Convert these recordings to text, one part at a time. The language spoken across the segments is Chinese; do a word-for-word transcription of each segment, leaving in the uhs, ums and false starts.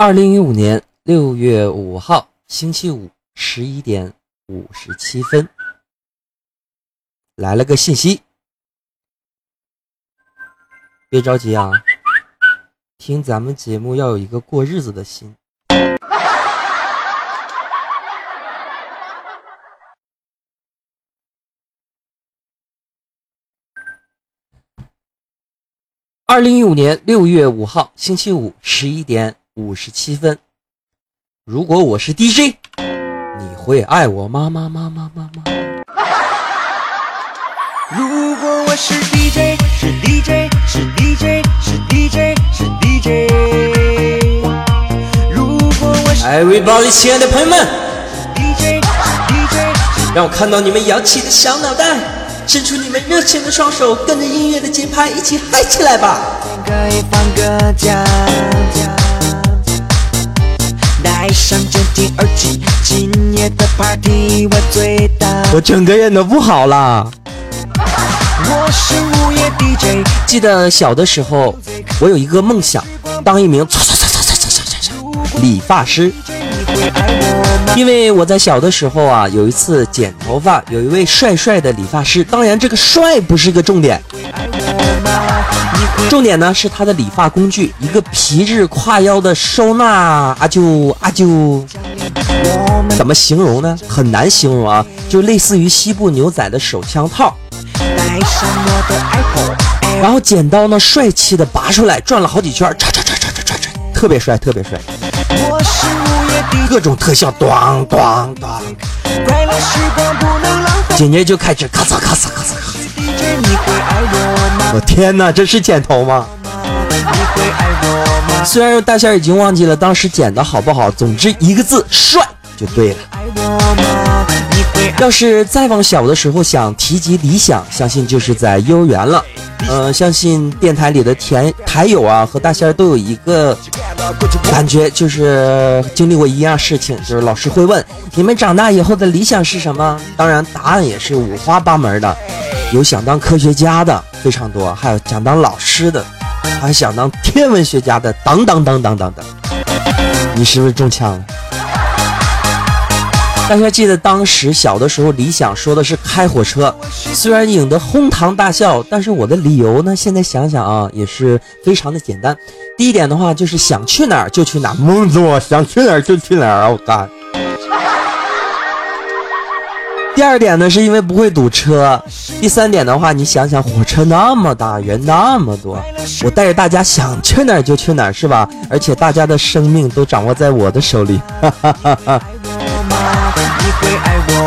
二零一五年六月五号星期五十一点五十七分，来了个信息。别着急啊，听咱们节目要有一个过日子的心。二零一五年六月五号星期五十一点五十七分，如果我是 D J， 你会爱我吗？妈妈妈妈妈。如果我是 D J， 是 D J， 是 DJ， 是 DJ， 是 DJ。如果我是 Everybody， 亲爱的朋友们，是 DJ， 是 DJ， 让我看到你们摇起的小脑袋，伸出你们热情的双手，跟着音乐的节拍一起嗨起来吧！可以放个假。带上监听耳机，今夜的 party 我最大。我整个人都不好了。我是午夜 D J。记得小的时候，我有一个梦想，当一名理发师。因为我在小的时候啊，有一次剪头发，有一位帅帅的理发师，当然这个帅不是个重点。重点呢是他的理发工具，一个皮质挎腰的收纳啊就啊就，怎么形容呢？很难形容啊，就类似于西部牛仔的手枪套。然后剪刀呢帅气的拔出来，转了好几圈，叉叉叉叉叉叉，特别帅，特别帅。各种特效，咣咣咣。紧接着就开始咔嚓咔嚓咔嚓。我天哪，这是剪头吗？虽然大仙已经忘记了当时剪的好不好，总之一个字，帅就对了。要是再往小的时候想提及理想，相信就是在幼儿园了。呃，相信电台里的田台友啊和大仙都有一个感觉，就是经历过一样事情，就是老师会问你们长大以后的理想是什么，当然答案也是五花八门的，有想当科学家的非常多，还有想当老师的，还想当天文学家的，等等等等等等。你是不是中枪了？大家记得当时小的时候理想说的是开火车，虽然引得哄堂大笑，但是我的理由呢现在想想啊也是非常的简单。第一点的话就是想去哪儿就去哪儿，蒙着我想去哪儿就去哪儿啊，我干。第二点呢是因为不会堵车。第三点的话你想想火车那么大，人那么多，我带着大家想去哪儿就去哪儿，是吧？而且大家的生命都掌握在我的手里，哈哈哈哈，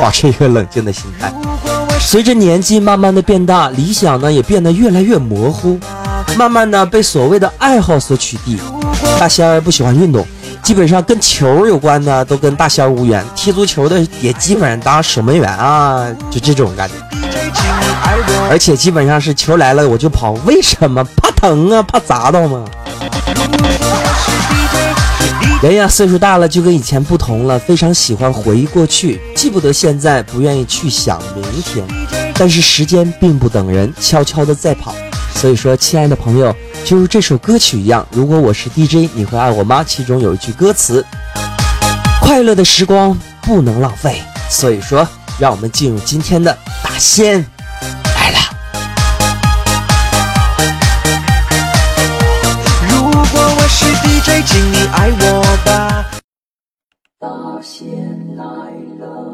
保持一个冷静的心态。随着年纪慢慢的变大，理想呢也变得越来越模糊，慢慢的被所谓的爱好所取缔。大仙儿不喜欢运动，基本上跟球有关的都跟大仙无缘，踢足球的也基本上当守门员啊，就这种感觉。而且基本上是球来了我就跑，为什么？怕疼啊，怕砸到吗？人呀，岁数大了就跟以前不同了，非常喜欢回忆过去，记不得现在，不愿意去想明天。但是时间并不等人，悄悄的在跑。所以说，亲爱的朋友，就如这首歌曲一样，如果我是 D J， 你会爱我吗？其中有一句歌词：快乐的时光不能浪费。所以说，让我们进入今天的大仙来了。如果我是 D J， 请你爱我吧。大仙来了。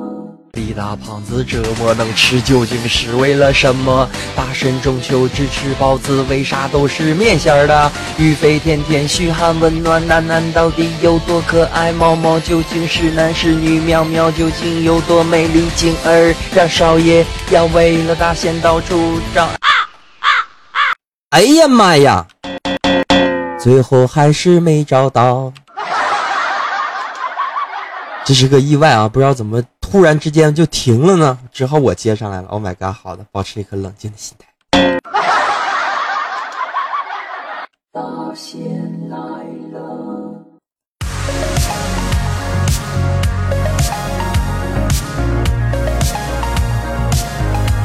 李大胖子折磨能吃究竟是为了什么？大神中秋只吃包子，为啥都是面馅儿的？玉飞天天嘘寒问暖，楠楠到底有多可爱？猫猫究竟是男是女？喵喵究竟有多美丽？景儿让少爷要为了大仙到处嚷。哎呀妈呀，最后还是没找到。这是个意外啊，不知道怎么突然之间就停了呢，只好我接上来了。 Oh my god， 好的，保持一颗冷静的心态。大仙来了。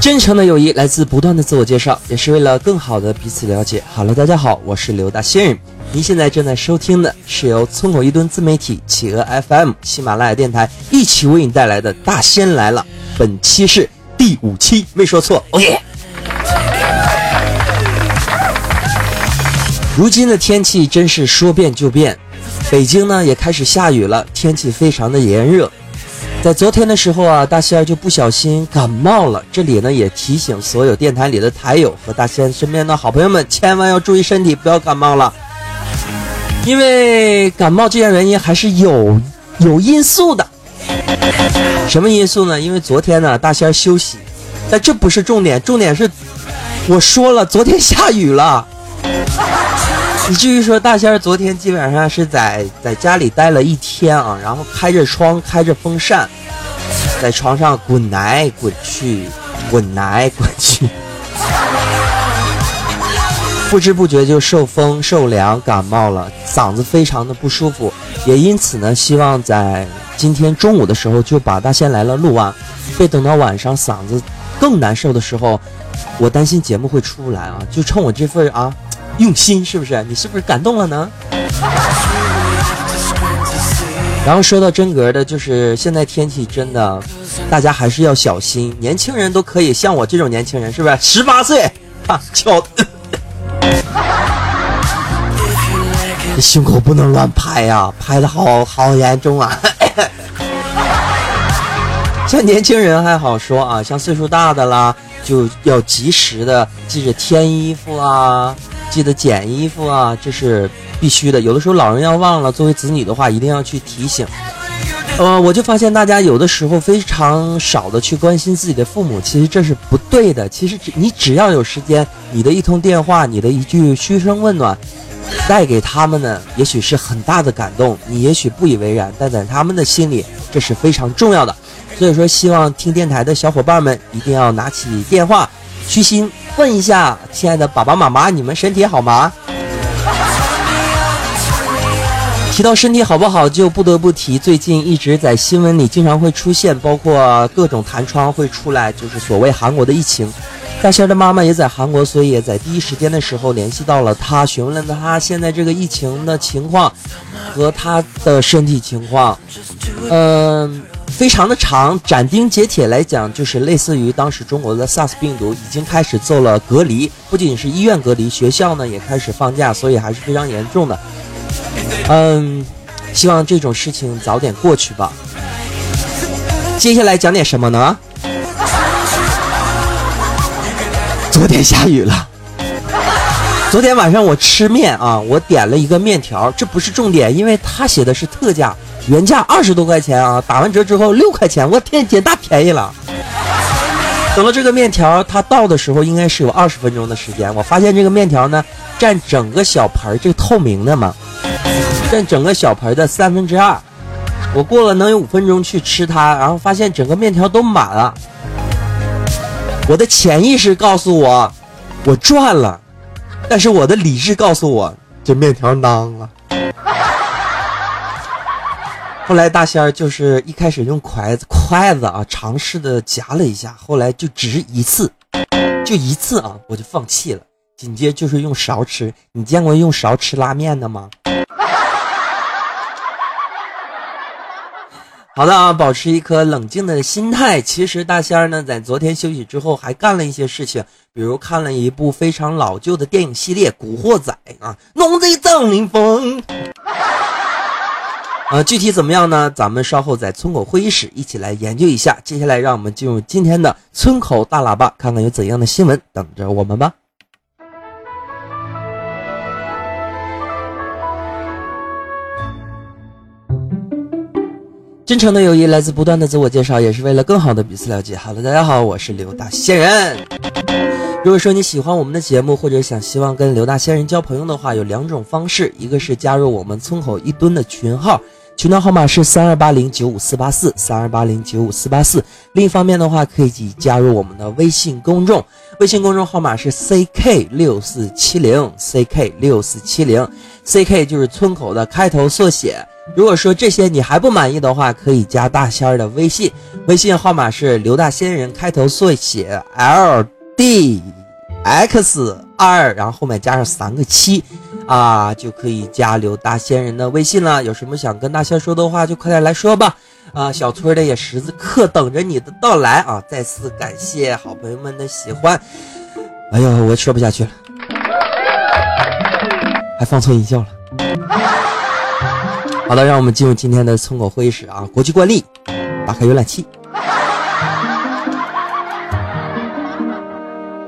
真诚的友谊来自不断的自我介绍，也是为了更好的彼此了解。好了，大家好，我是刘大仙。您现在正在收听的是由村口一吨自媒体、企鹅 F M、喜马拉雅电台一起为你带来的《大仙来了》，本期是第五期，没说错。哦耶！如今的天气真是说变就变，北京呢也开始下雨了，天气非常的炎热。在昨天的时候啊，大仙儿就不小心感冒了。这里呢也提醒所有电台里的台友和大仙身边的好朋友们，千万要注意身体，不要感冒了。因为感冒这些原因还是有有因素的。什么因素呢？因为昨天呢大仙儿休息，但这不是重点，重点是我说了昨天下雨了。你至于说大仙儿昨天基本上是在在家里待了一天啊，然后开着窗开着风扇，在床上滚来滚去滚来滚去，不知不觉就受风受凉感冒了，嗓子非常的不舒服。也因此呢，希望在今天中午的时候就把大仙来了录完，别等到晚上嗓子更难受的时候，我担心节目会出不来啊，就冲我这份啊用心，是不是？你是不是感动了呢？然后说到真格的，就是现在天气真的大家还是要小心，年轻人都可以像我这种年轻人，是不是十八岁啊敲这胸口不能乱拍啊，拍的好好严重啊像年轻人还好说啊，像岁数大的啦就要及时的记着添衣服啊，记得捡衣服啊，这是必须的。有的时候老人要忘了，作为子女的话一定要去提醒。呃，我就发现大家有的时候非常少的去关心自己的父母，其实这是不对的。其实你只要有时间，你的一通电话，你的一句嘘声问暖，带给他们呢，也许是很大的感动，你也许不以为然，但在他们的心里这是非常重要的。所以说希望听电台的小伙伴们一定要拿起电话虚心问一下，亲爱的爸爸妈妈，你们身体好吗？提到身体好不好，就不得不提最近一直在新闻里经常会出现，包括各种弹窗会出来，就是所谓韩国的疫情。大仙的妈妈也在韩国，所以也在第一时间的时候联系到了她，询问了她现在这个疫情的情况和她的身体情况。嗯、呃非常的长，斩钉截铁来讲，就是类似于当时中国的 SARS 病毒，已经开始做了隔离，不仅是医院隔离，学校呢也开始放假，所以还是非常严重的。嗯，希望这种事情早点过去吧。接下来讲点什么呢？昨天下雨了，昨天晚上我吃面啊，我点了一个面条，这不是重点，因为它写的是特价。原价二十多块钱啊，打完折之后六块钱，我天，捡大便宜了。等到这个面条它到的时候，应该是有二十分钟的时间。我发现这个面条呢，占整个小盆这个透明的嘛，占整个小盆的三分之二。我过了能有五分钟去吃它，然后发现整个面条都满了。我的潜意识告诉我，我赚了，但是我的理智告诉我，这面条囊了。后来大仙儿就是一开始用筷子筷子啊尝试的夹了一下，后来就只是一次，就一次啊，我就放弃了。紧接着就是用勺吃，你见过用勺吃拉面的吗？好的啊，保持一颗冷静的心态。其实大仙儿呢，在昨天休息之后还干了一些事情，比如看了一部非常老旧的电影系列《古惑仔》啊，浓醉藏林风。呃，具体怎么样呢？咱们稍后在村口会议室一起来研究一下。接下来让我们进入今天的村口大喇叭，看看有怎样的新闻等着我们吧。真诚的友谊来自不断的自我介绍，也是为了更好的彼此了解。好了，大家好，我是刘大仙人。如果说你喜欢我们的节目，或者想希望跟刘大仙人交朋友的话，有两种方式，一个是加入我们村口一吨的群号，群号号码是三二八零九五四八四 三二八零九五四八四，另一方面的话可以加入我们的微信公众，微信公众号码是 C K 六四七零 C K 六四七零 C K 就是村口的开头缩写。如果说这些你还不满意的话，可以加大仙儿的微信，微信号码是刘大仙人开头缩写 L D X 二，然后后面加上三个七，啊，就可以加刘大仙人的微信了。有什么想跟大仙说的话，就快点来说吧。啊，小村的也时刻等着你的到来啊！再次感谢好朋友们的喜欢。哎呦，我说不下去了，还放错音效了。好了，让我们进入今天的村口会议室啊！国际惯例，打开浏览器。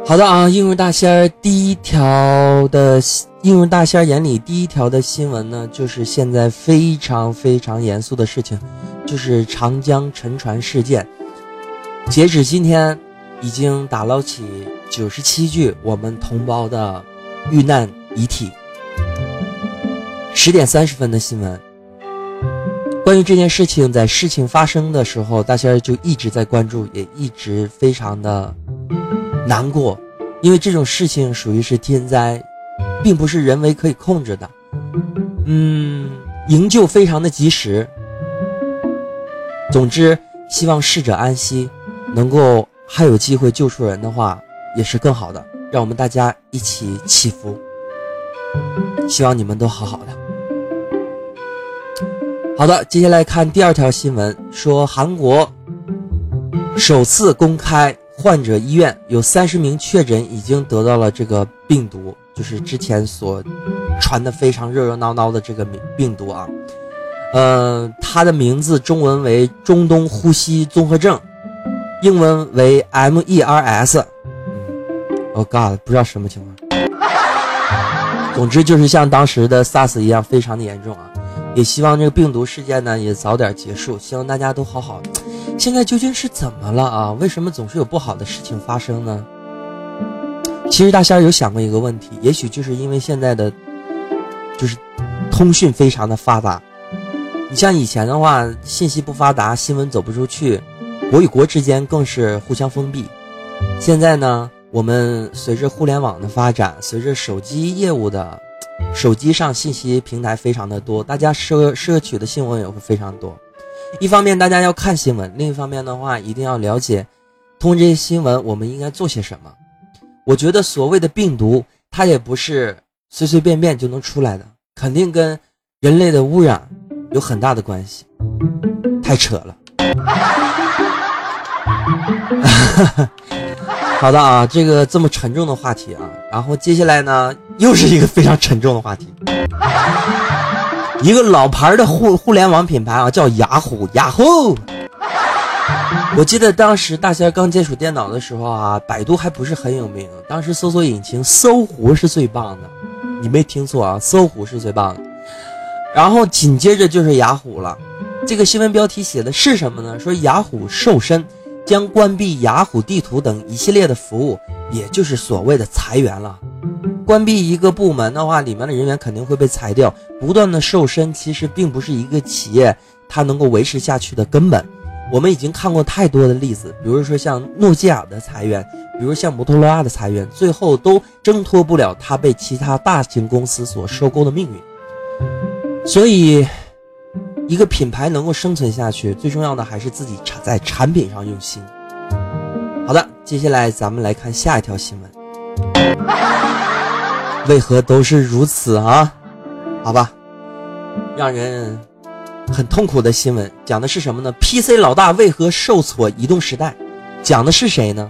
好的啊，映入大仙第一条的映入大仙眼里第一条的新闻呢，就是现在非常非常严肃的事情，就是长江沉船事件。截止今天，已经打捞起九十七具我们同胞的遇难遗体。十点三十分的新闻。关于这件事情，在事情发生的时候，大仙就一直在关注，也一直非常的难过，因为这种事情属于是天灾，并不是人为可以控制的。嗯，营救非常的及时。总之，希望逝者安息，能够还有机会救出人的话，也是更好的。让我们大家一起祈福，希望你们都好好的。好的，接下来看第二条新闻，说韩国首次公开患者医院有三十名确诊已经得到了这个病毒，就是之前所传的非常热热闹闹的这个病毒啊。呃，它的名字中文为中东呼吸综合症，英文为 MERS。 Oh God， 不知道什么情况。总之就是像当时的 SARS 一样非常的严重啊，也希望这个病毒事件呢也早点结束，希望大家都好好的。现在究竟是怎么了啊？为什么总是有不好的事情发生呢？其实大仙有想过一个问题，也许就是因为现在的就是通讯非常的发达。你像以前的话，信息不发达，新闻走不出去，国与国之间更是互相封闭。现在呢，我们随着互联网的发展，随着手机业务的手机上信息平台非常的多，大家摄摄取的新闻也会非常多。一方面大家要看新闻，另一方面的话一定要了解通过这些新闻我们应该做些什么。我觉得所谓的病毒它也不是随随便便就能出来的，肯定跟人类的污染有很大的关系。太扯了。好的啊，这个这么沉重的话题啊，然后接下来呢又是一个非常沉重的话题。一个老牌的互互联网品牌啊，叫雅虎雅虎。我记得当时大仙刚接触电脑的时候啊，百度还不是很有名，当时搜索引擎搜狐是最棒的，你没听错啊，搜狐是最棒的。然后紧接着就是雅虎了。这个新闻标题写的是什么呢？说雅虎瘦身，将关闭雅虎地图等一系列的服务，也就是所谓的裁员了。关闭一个部门的话，里面的人员肯定会被裁掉。不断的瘦身其实并不是一个企业它能够维持下去的根本。我们已经看过太多的例子，比如说像诺基亚的裁员，比如像摩托罗拉的裁员，最后都挣脱不了它被其他大型公司所收购的命运。所以一个品牌能够生存下去，最重要的还是自己在产品上用心。好的，接下来咱们来看下一条新闻。为何都是如此啊？好吧，让人很痛苦的新闻，讲的是什么呢？ P C 老大为何受挫移动时代？讲的是谁呢？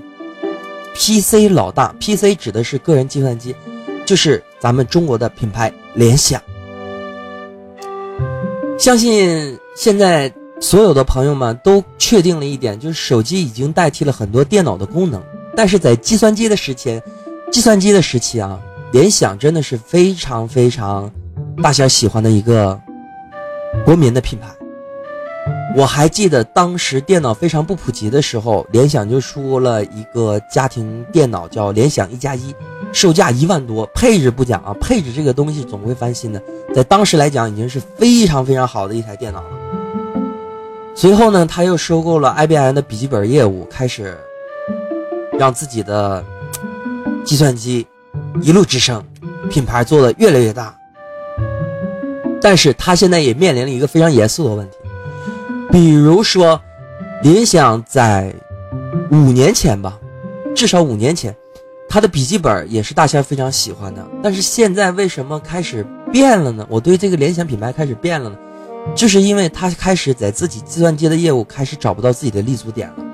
P C 老大， P C 指的是个人计算机，就是咱们中国的品牌联想。相信现在所有的朋友们都确定了一点，就是手机已经代替了很多电脑的功能，但是在计算机的时期，计算机的时期啊，联想真的是非常非常大仙喜欢的一个国民的品牌。我还记得当时电脑非常不普及的时候，联想就出了一个家庭电脑叫联想一加一，售价一万多，配置不讲啊，配置这个东西总会翻新的，在当时来讲已经是非常非常好的一台电脑了。随后呢，他又收购了 I B M 的笔记本业务，开始让自己的计算机一路直升，品牌做得越来越大。但是他现在也面临了一个非常严肃的问题，比如说联想在五年前吧，至少五年前他的笔记本也是大仙非常喜欢的，但是现在为什么开始变了呢？我对这个联想品牌开始变了呢，就是因为他开始在自己计算机的业务开始找不到自己的立足点了。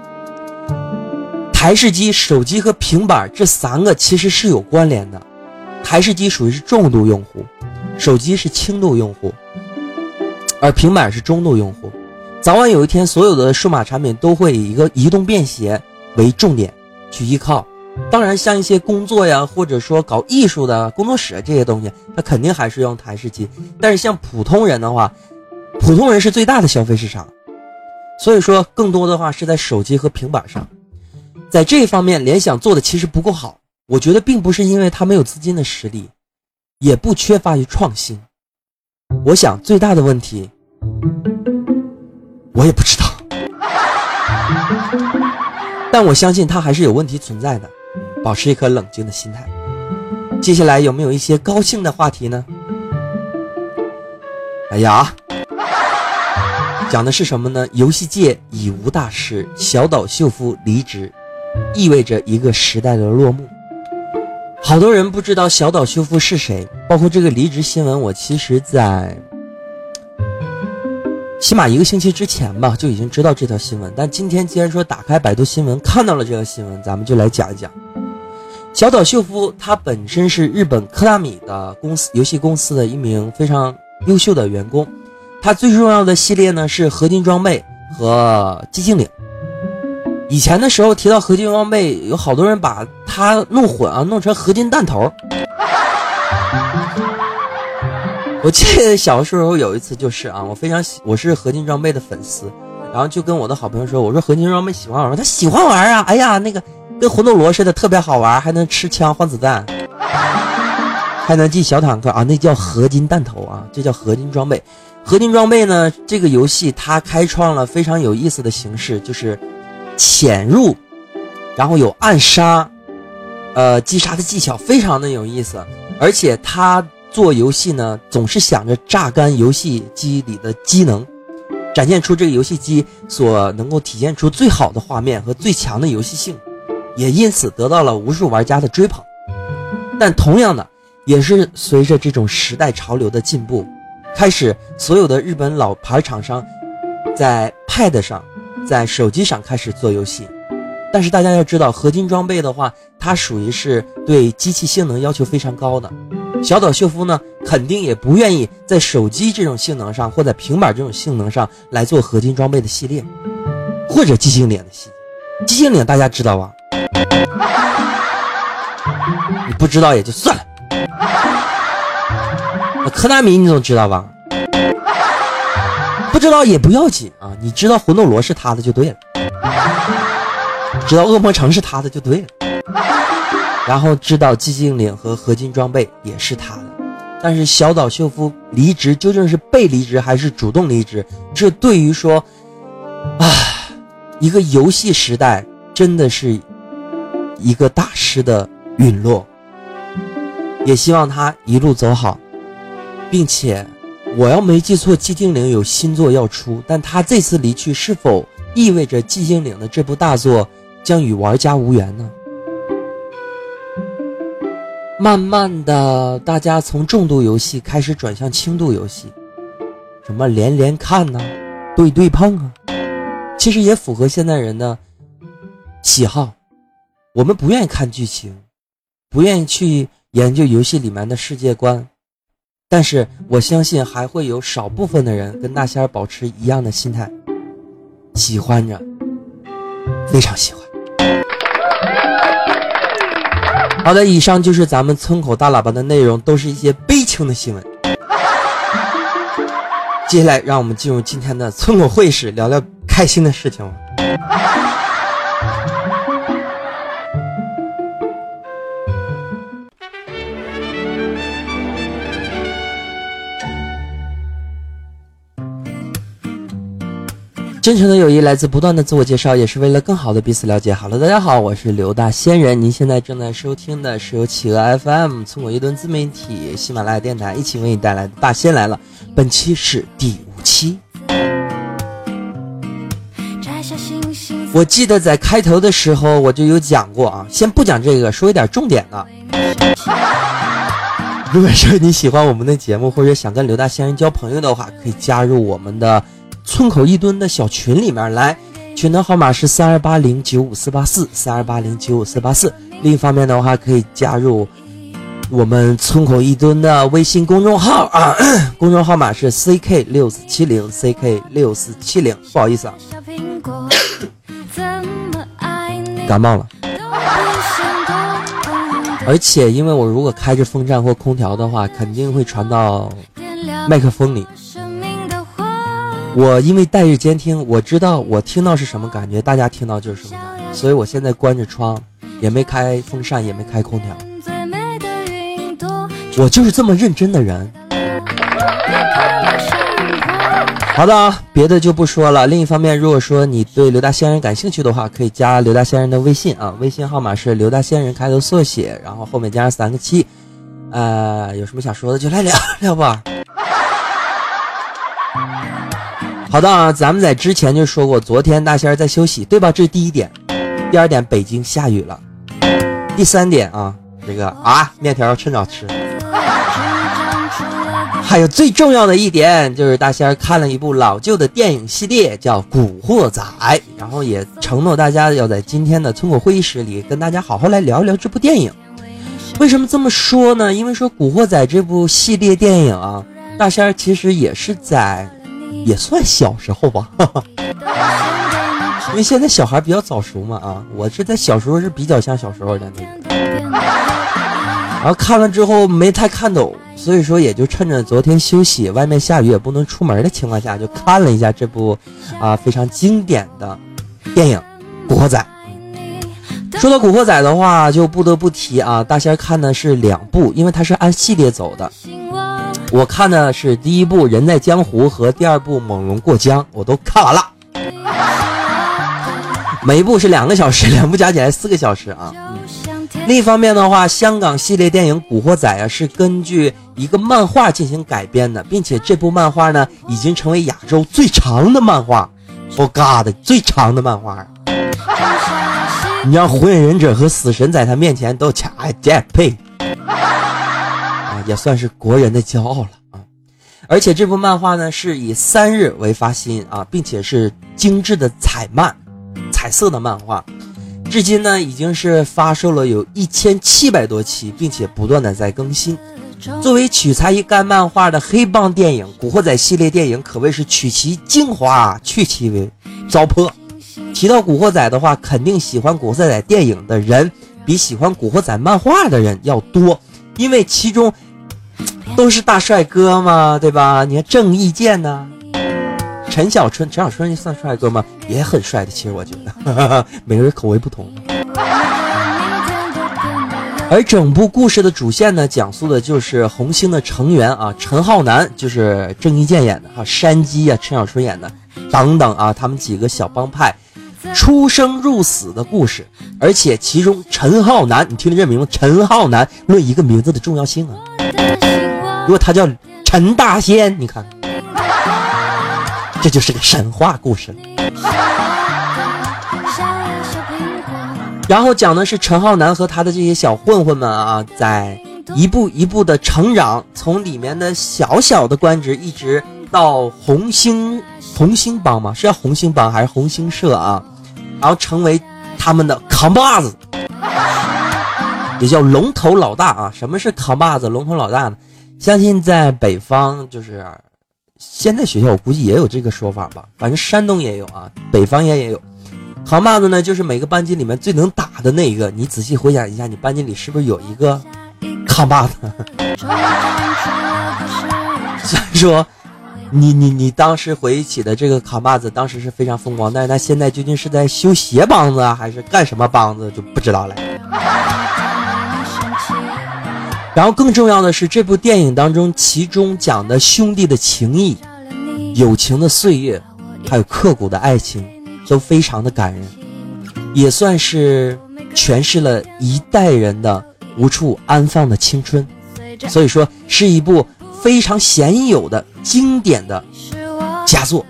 台式机、手机和平板这三个其实是有关联的，台式机属于是重度用户，手机是轻度用户，而平板是中度用户。早晚有一天，所有的数码产品都会以一个移动便携为重点去依靠。当然像一些工作呀，或者说搞艺术的工作室这些东西，它肯定还是用台式机。但是像普通人的话，普通人是最大的消费市场，所以说更多的话是在手机和平板上。在这一方面联想做的其实不够好，我觉得并不是因为它没有资金的实力，也不缺乏于创新。我想最大的问题我也不知道，但我相信它还是有问题存在的，保持一颗冷静的心态。接下来有没有一些高兴的话题呢？哎呀，讲的是什么呢？游戏界已无大师，小岛秀夫离职意味着一个时代的落幕。好多人不知道小岛秀夫是谁，包括这个离职新闻，我其实在起码一个星期之前吧就已经知道这条新闻，但今天既然说打开百度新闻看到了这条新闻，咱们就来讲一讲小岛秀夫。他本身是日本科纳米的公司游戏公司的一名非常优秀的员工，他最重要的系列呢是合金装备和寂静岭。以前的时候提到合金装备，有好多人把他弄混啊，弄成合金弹头。我记得小时候有一次就是啊，我非常喜我是合金装备的粉丝，然后就跟我的好朋友说，我说合金装备喜欢玩，他喜欢玩啊，哎呀那个跟魂斗罗似的特别好玩，还能吃枪换子弹，还能进小坦克啊，那叫合金弹头啊，这叫合金装备。合金装备呢这个游戏它开创了非常有意思的形式，就是潜入然后有暗杀呃击杀的技巧，非常的有意思。而且它做游戏呢总是想着榨干游戏机里的机能，展现出这个游戏机所能够体现出最好的画面和最强的游戏性，也因此得到了无数玩家的追捧。但同样的也是随着这种时代潮流的进步，开始所有的日本老牌厂商在 Pad 上在手机上开始做游戏。但是大家要知道，合金装备的话它属于是对机器性能要求非常高的，小岛秀夫呢肯定也不愿意在手机这种性能上或在平板这种性能上来做合金装备的系列或者寂静岭的系列。寂静岭大家知道吧？你不知道也就算了，科纳米你总知道吧？不知道也不要紧啊，你知道魂斗罗是他的就对了，知道恶魔城是他的就对了，然后知道寂静岭和合金装备也是他的。但是小岛秀夫离职究竟是被离职还是主动离职，这对于说啊，一个游戏时代真的是一个大师的陨落，也希望他一路走好。并且我要没记错，寂静岭有新作要出，但他这次离去是否意味着寂静岭的这部大作将与玩家无缘呢？慢慢的大家从重度游戏开始转向轻度游戏，什么连连看啊，对对碰啊，其实也符合现代人的喜好。我们不愿意看剧情，不愿意去研究游戏里面的世界观，但是我相信还会有少部分的人跟大仙保持一样的心态，喜欢着，非常喜欢。好的，以上就是咱们村口大喇叭的内容，都是一些悲情的新闻。接下来让我们进入今天的村口会室，聊聊开心的事情。真诚的友谊来自不断的自我介绍，也是为了更好的彼此了解。好了，大家好，我是刘大仙人，您现在正在收听的是由企鹅 F M 村口一吨自媒体喜马拉雅电台一起为你带来的大仙来了，本期是第五期。摘下星星我记得在开头的时候我就有讲过啊，先不讲这个，说一点重点的。如果说你喜欢我们的节目，或者想跟刘大先生交朋友的话，可以加入我们的村口一蹲的小群里面来，群的号码是三二八零九五四八四 三二八零九五四八四。另一方面的话，可以加入我们村口一蹲的微信公众号啊，公众号码是 C K 六四七零 C K 六四七零。不好意思啊，感冒了。而且因为我如果开着风扇或空调的话，肯定会传到麦克风里。我因为戴着监听，我知道我听到是什么感觉，大家听到就是什么感觉，所以我现在关着窗，也没开风扇，也没开空调。我就是这么认真的人。好的啊，别的就不说了。另一方面，如果说你对刘大先生感兴趣的话，可以加刘大先生的微信啊，微信号码是刘大先生开头缩写，然后后面加上三个七。呃，有什么想说的就来聊聊吧。好的啊，咱们在之前就说过，昨天大仙儿在休息，对吧？这是第一点。第二点，北京下雨了。第三点啊，这个啊，面条趁早吃。还有最重要的一点，就是大仙儿看了一部老旧的电影系列，叫《古惑仔》，然后也承诺大家要在今天的村口会议室里跟大家好好来聊一聊这部电影。为什么这么说呢？因为说《古惑仔》这部系列电影啊，大仙儿其实也是在。也算小时候吧，哈哈，因为现在小孩比较早熟嘛啊，我是在小时候是比较像小时候的那个，然后看了之后没太看懂，所以说也就趁着昨天休息，外面下雨也不能出门的情况下，就看了一下这部啊非常经典的电影《古惑仔》。说到《古惑仔》的话，就不得不提啊，大仙看的是两部，因为它是按系列走的。我看的是第一部《人在江湖》和第二部《猛龙过江》，我都看完了。每一部是两个小时，两部加起来四个小时啊。嗯、另一方面的话，香港系列电影《古惑仔》啊是根据一个漫画进行改编的，并且这部漫画呢已经成为亚洲最长的漫画。我、oh、嘎的，最长的漫画。你让火影忍者和死神在他面前都掐剑配。也算是国人的骄傲了啊！而且这部漫画呢是以三日为发行啊，并且是精致的彩漫、彩色的漫画，至今呢已经是发售了有一千七百多期，并且不断的在更新。作为取材于该漫画的黑帮电影《古惑仔》系列电影，可谓是取其精华，去其为糟粕。提到《古惑仔》的话，肯定喜欢《古惑仔》电影的人比喜欢《古惑仔》漫画的人要多，因为其中。都是大帅哥嘛，对吧？你看郑伊健呢，陈小春，陈小春算帅哥吗？也很帅的，其实我觉得，呵呵，每个人口味不同。而整部故事的主线呢，讲述的就是红星的成员啊，陈浩南就是郑伊健演的哈、啊，山鸡啊，陈小春演的，等等啊，他们几个小帮派出生入死的故事。而且其中陈浩南，你听了这名字，陈浩南，论一个名字的重要性啊。如果他叫陈大仙，你看这就是个神话故事。然后讲的是陈浩南和他的这些小混混们啊，在一步一步的成长，从里面的小小的官职一直到红星红星帮嘛，是叫红星帮还是红星社啊，然后成为他们的扛把子，也叫龙头老大啊。什么是扛把子、龙头老大呢？相信在北方，就是现在学校我估计也有这个说法吧，反正山东也有啊，北方也有。扛把子呢，就是每个班级里面最能打的那一个。你仔细回想一下，你班级里是不是有一个扛把子？虽然说你你你当时回忆起的这个扛把子当时是非常风光，但是他现在究竟是在修鞋帮子还是干什么帮子就不知道了。然后更重要的是，这部电影当中其中讲的兄弟的情谊、友情的岁月，还有刻骨的爱情，都非常的感人，也算是诠释了一代人的无处安放的青春。所以说是一部非常鲜有的经典的佳作。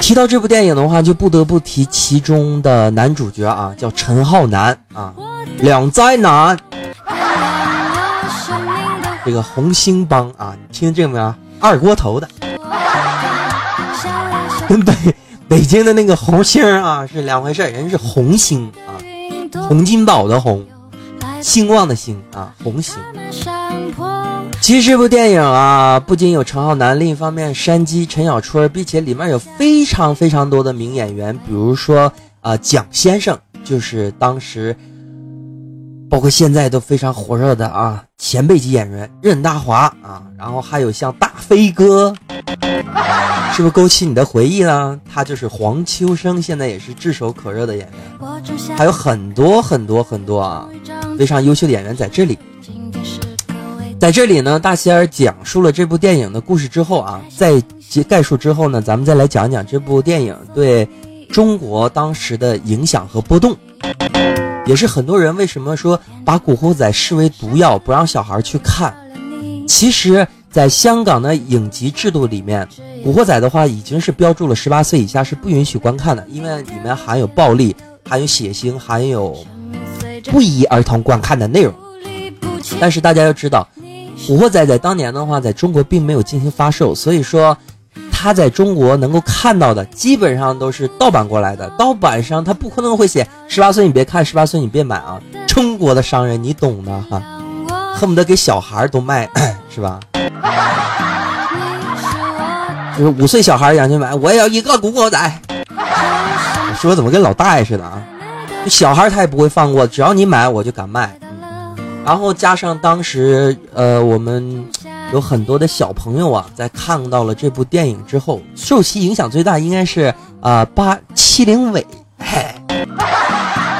提到这部电影的话，就不得不提其中的男主角啊，叫陈浩南啊，两灾男，这个红星帮啊，听这个啊，二锅头的，跟北北京的那个红星啊是两回事，人是红星啊，洪金宝的红，兴旺的兴啊，红星。其实这部电影啊，不仅有陈浩南，另一方面山鸡陈小春，并且里面有非常非常多的名演员，比如说啊、呃、蒋先生，就是当时包括现在都非常火热的啊前辈级演员任达华啊，然后还有像大飞哥，是不是勾起你的回忆呢？他就是黄秋生，现在也是炙手可热的演员，还有很多很多很多啊非常优秀的演员在这里。在这里呢，大仙儿讲述了这部电影的故事之后啊，在概述之后呢，咱们再来讲讲这部电影对中国当时的影响和波动，也是很多人为什么说把古惑仔视为毒药，不让小孩去看。其实在香港的影集制度里面，古惑仔的话已经是标注了十八岁以下是不允许观看的，因为里面含有暴力，含有血腥，含有不宜儿童观看的内容。但是大家要知道，古惑仔在当年的话在中国并没有进行发售，所以说他在中国能够看到的基本上都是盗版过来的，盗版商他不可能会写十八岁你别看，十八岁你别买啊，中国的商人你懂的哈、啊，恨不得给小孩都卖是吧，就是五岁小孩想去买，我也要一个古惑仔，我说怎么跟老大爷似的啊，小孩他也不会放过，只要你买我就敢卖。然后加上当时呃我们有很多的小朋友啊在看到了这部电影之后，受其影响最大应该是呃八七零尾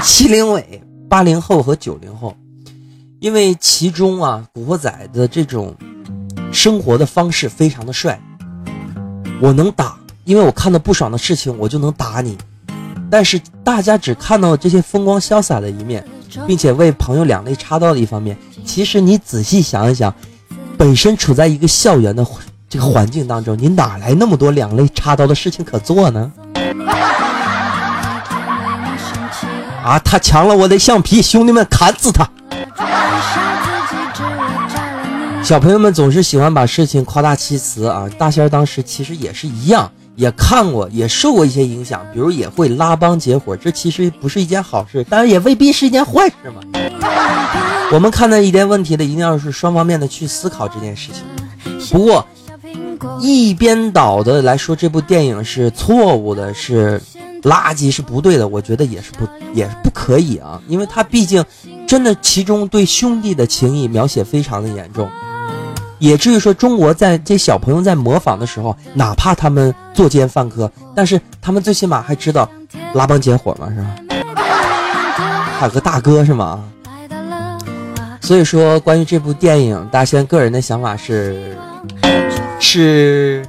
七零尾八零后和九零后。因为其中啊古惑仔的这种生活的方式非常的帅，我能打，因为我看到不爽的事情我就能打你，但是大家只看到这些风光潇洒的一面，并且为朋友两肋插刀的一方面。其实你仔细想一想，本身处在一个校园的这个环境当中，你哪来那么多两肋插刀的事情可做呢？啊，他抢了我的橡皮，兄弟们砍死他！小朋友们总是喜欢把事情夸大其词啊，大仙儿当时其实也是一样，也看过，也受过一些影响，比如也会拉帮结伙，这其实不是一件好事，但是也未必是一件坏事嘛。我们看待一点问题的一定要是双方面的去思考这件事情。不过一边倒的来说，这部电影是错误的，是垃圾，是不对的，我觉得也是不也是不可以啊，因为它毕竟真的其中对兄弟的情谊描写非常的严重。也至于说中国在这小朋友在模仿的时候，哪怕他们作奸犯科，但是他们最起码还知道拉帮结伙嘛，是吧？还有个大哥是吗？所以说关于这部电影，大仙个人的想法是是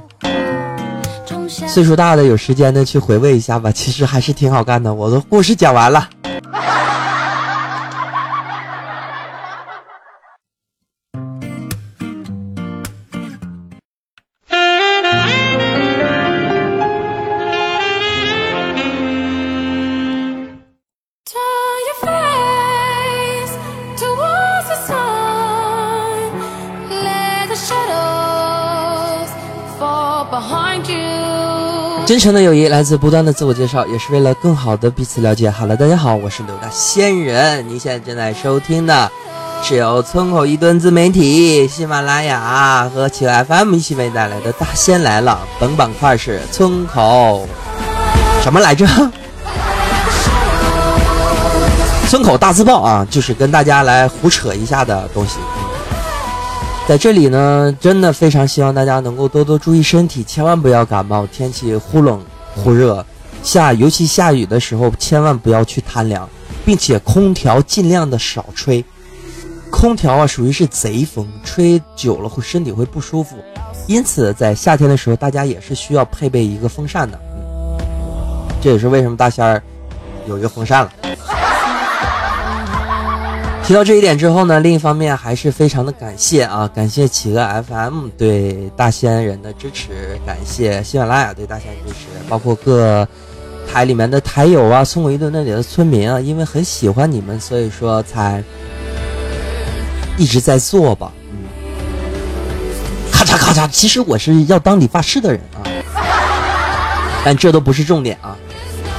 岁数大的有时间的去回味一下吧，其实还是挺好看的。我的故事讲完了。真诚的友谊来自不断的自我介绍，也是为了更好的彼此了解。好了，大家好，我是刘大仙人，您现在正在收听的是由村口一吨自媒体、喜马拉雅和企鹅 F M 一起为带来的大仙来了。本板块是村口什么来着？村口大字报啊，就是跟大家来胡扯一下的东西。在这里呢，真的非常希望大家能够多多注意身体，千万不要感冒。天气忽冷忽热，下尤其下雨的时候，千万不要去贪凉，并且空调尽量的少吹。空调啊，属于是贼风，吹久了会身体会不舒服。因此，在夏天的时候，大家也是需要配备一个风扇的。嗯、这也是为什么大仙儿有一个风扇了。提到这一点之后呢，另一方面还是非常的感谢啊，感谢企鹅 F M 对大西安人的支持，感谢喜马拉雅对大西安支持，包括各台里面的台友啊，松果一顿那里的村民啊，因为很喜欢你们，所以说才一直在做吧。嗯，咔嚓咔嚓，其实我是要当理发师的人啊，但这都不是重点啊。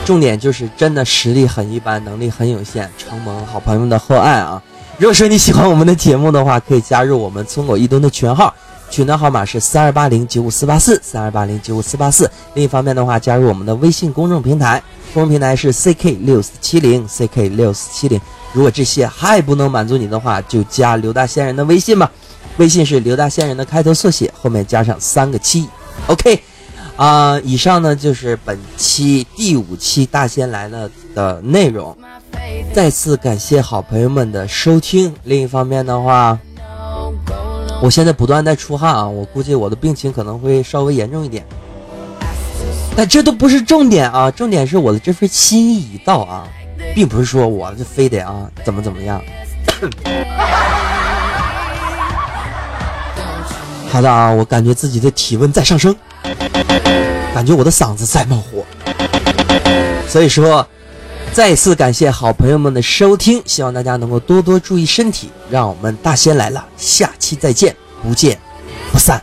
重点就是真的实力很一般，能力很有限，承蒙好朋友们的厚爱啊！如果说你喜欢我们的节目的话，可以加入我们村口一吨的群号，群的号码是三二八零九五四八四 三二八零九五四八四。另一方面的话，加入我们的微信公众平台，公众平台是 C K 六四七零 C K 六四七零。如果这些还不能满足你的话，就加刘大仙人的微信吧，微信是刘大仙人的开头缩写，后面加上三个七 OK。啊、呃，以上呢就是本期第五期大仙来了的内容。再次感谢好朋友们的收听。另一方面的话，我现在不断在出汗啊，我估计我的病情可能会稍微严重一点。但这都不是重点啊，重点是我的这份心意已到啊，并不是说我就非得啊怎么怎么样。好的啊，我感觉自己的体温在上升。感觉我的嗓子在冒火，所以说再一次感谢好朋友们的收听，希望大家能够多多注意身体，让我们大仙来了下期再见，不见不散。